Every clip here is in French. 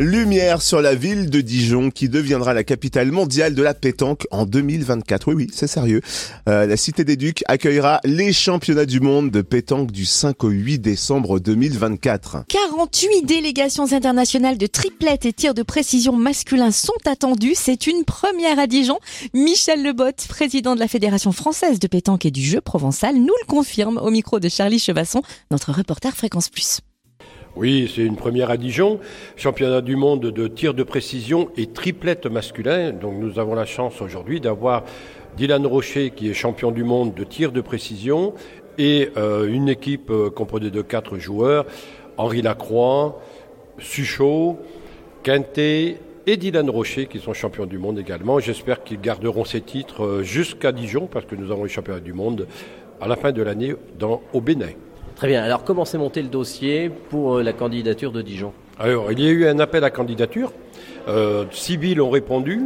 Lumière sur la ville de Dijon qui deviendra la capitale mondiale de la pétanque en 2024. Oui, c'est sérieux. La Cité des Ducs accueillera les championnats du monde de pétanque du 5 au 8 décembre 2024. 48 délégations internationales de triplettes et tirs de précision masculins sont attendues. C'est une première à Dijon. Michel Lebot, président de la Fédération française de pétanque et du jeu provençal, nous le confirme au micro de Charlie Chevasson, notre reporter Fréquence Plus. Oui, c'est une première à Dijon, championnat du monde de tir de précision et triplette masculin. Donc nous avons la chance aujourd'hui d'avoir Dylan Rocher qui est champion du monde de tir de précision et une équipe composée de 4 joueurs, Henri Lacroix, Suchot, Quinté et Dylan Rocher qui sont champions du monde également. J'espère qu'ils garderont ces titres jusqu'à Dijon parce que nous avons les championnats du monde à la fin de l'année au Bénin. Très bien. Alors, comment s'est monté le dossier pour la candidature de Dijon ? Alors, il y a eu un appel à candidature. 6 villes ont répondu.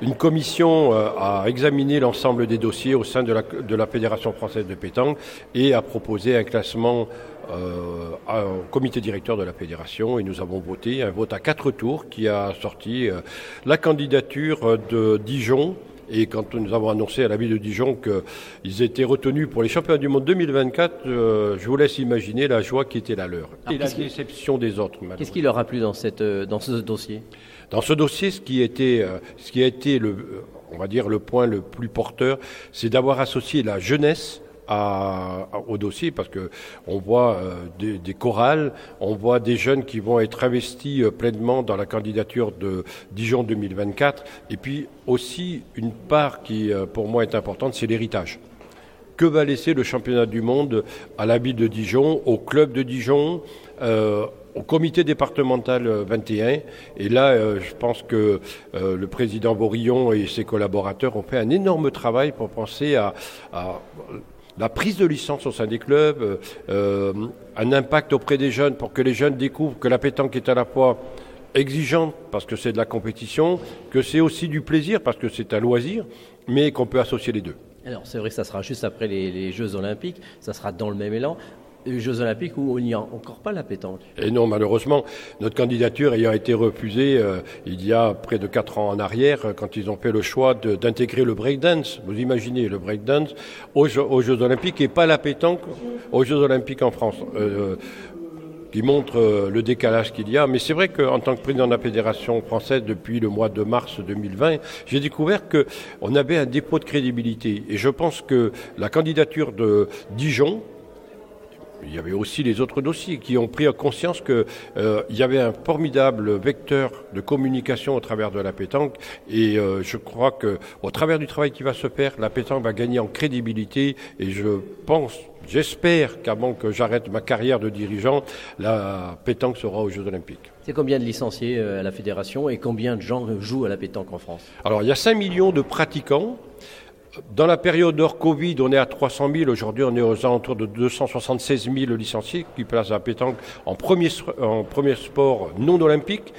Une commission a examiné l'ensemble des dossiers au sein de la Fédération française de pétanque et a proposé un classement au comité directeur de la fédération. Et nous avons voté un vote à 4 tours qui a sorti la candidature de Dijon. Et quand nous avons annoncé à la ville de Dijon qu'ils étaient retenus pour les championnats du monde 2024, je vous laisse imaginer la joie qui était la leur. Alors, et la déception des autres. Qu'est-ce qui leur a plu dans ce dossier ? Dans ce dossier, ce qui a été on va dire, le point le plus porteur, c'est d'avoir associé la jeunesse au dossier, parce que on voit des chorales, on voit des jeunes qui vont être investis pleinement dans la candidature de Dijon 2024. Et puis aussi une part qui pour moi est importante, c'est l'héritage. Que va laisser le championnat du monde à la ville de Dijon, au club de Dijon, au comité départemental 21. Et là, je pense que le président Borillon et ses collaborateurs ont fait un énorme travail pour penser à la prise de licence au sein des clubs, un impact auprès des jeunes pour que les jeunes découvrent que la pétanque est à la fois exigeante parce que c'est de la compétition, que c'est aussi du plaisir parce que c'est un loisir, mais qu'on peut associer les deux. Alors c'est vrai que ça sera juste après les Jeux Olympiques, ça sera dans le même élan. Jeux Olympiques où on n'y a encore pas la pétanque. Et non, malheureusement, notre candidature ayant été refusée il y a près de 4 ans en arrière, quand ils ont fait le choix d'intégrer le breakdance. Vous imaginez le breakdance aux Jeux Olympiques et pas la pétanque aux Jeux Olympiques en France, qui montre le décalage qu'il y a. Mais c'est vrai qu'en tant que président de la Fédération française depuis le mois de mars 2020, j'ai découvert qu'on avait un dépôt de crédibilité. Et je pense que la candidature de Dijon, il y avait aussi les autres dossiers qui ont pris conscience qu'il y avait un formidable vecteur de communication au travers de la pétanque. Et je crois qu'au travers du travail qui va se faire, la pétanque va gagner en crédibilité. Et j'espère qu'avant que j'arrête ma carrière de dirigeant, la pétanque sera aux Jeux Olympiques. C'est combien de licenciés à la fédération et combien de gens jouent à la pétanque en France ? Alors, il y a 5 millions de pratiquants. Dans la période hors Covid, on est à 300 000. Aujourd'hui, on est aux alentours de 276 000 licenciés qui placent la pétanque en premier sport non olympique.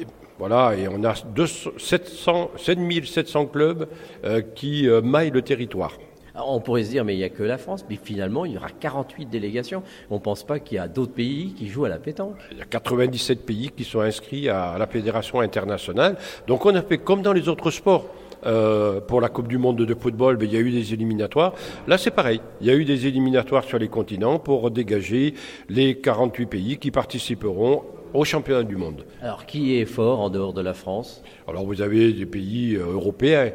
Et voilà, et on a 7 700 clubs qui maillent le territoire. Alors, on pourrait se dire, mais il n'y a que la France, mais finalement, il y aura 48 délégations. On ne pense pas qu'il y a d'autres pays qui jouent à la pétanque. Il y a 97 pays qui sont inscrits à la Fédération internationale. Donc, on a fait comme dans les autres sports. Pour la Coupe du Monde de football, il y a eu des éliminatoires. Là, c'est pareil. Il y a eu des éliminatoires sur les continents pour dégager les 48 pays qui participeront aux championnats du monde. Alors, qui est fort en dehors de la France ? Alors, vous avez des pays européens,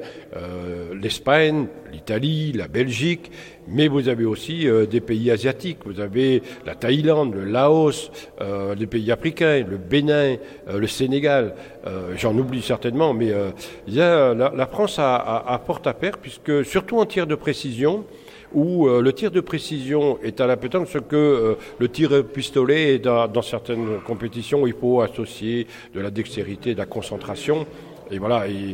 l'Espagne, l'Italie, la Belgique, mais vous avez aussi des pays asiatiques. Vous avez la Thaïlande, le Laos, les pays africains, le Bénin, le Sénégal. J'en oublie certainement, mais la France a porte à faire, puisque surtout en tir de précision, où le tir de précision est à la pétanque ce que le tir pistolet est dans certaines compétitions où il faut associer de la dextérité, de la concentration. Et voilà, et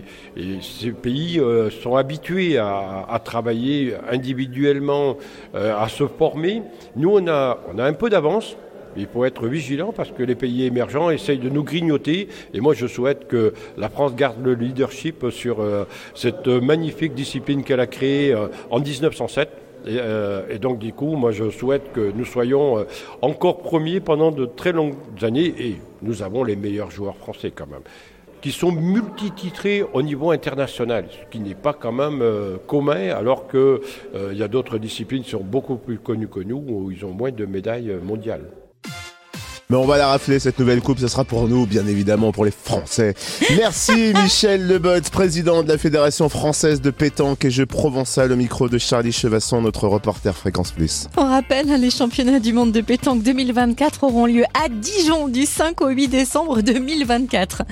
ces pays sont habitués à travailler individuellement, à se former. Nous, on a un peu d'avance. Il faut être vigilant parce que les pays émergents essayent de nous grignoter. Et moi, je souhaite que la France garde le leadership sur cette magnifique discipline qu'elle a créée en 1907. Et donc, du coup, moi, je souhaite que nous soyons encore premiers pendant de très longues années. Et nous avons les meilleurs joueurs français, quand même, qui sont multititrés au niveau international, ce qui n'est pas quand même commun, alors qu'il y a d'autres disciplines qui sont beaucoup plus connues que nous, où ils ont moins de médailles mondiales. Mais on va la rafler, cette nouvelle coupe, ça sera pour nous, bien évidemment, pour les Français. Merci Michel Lebot, président de la Fédération Française de Pétanque et Jeux Provençal, au micro de Charlie Chevasson, notre reporter Fréquence Plus. On rappelle, les championnats du monde de pétanque 2024 auront lieu à Dijon du 5 au 8 décembre 2024.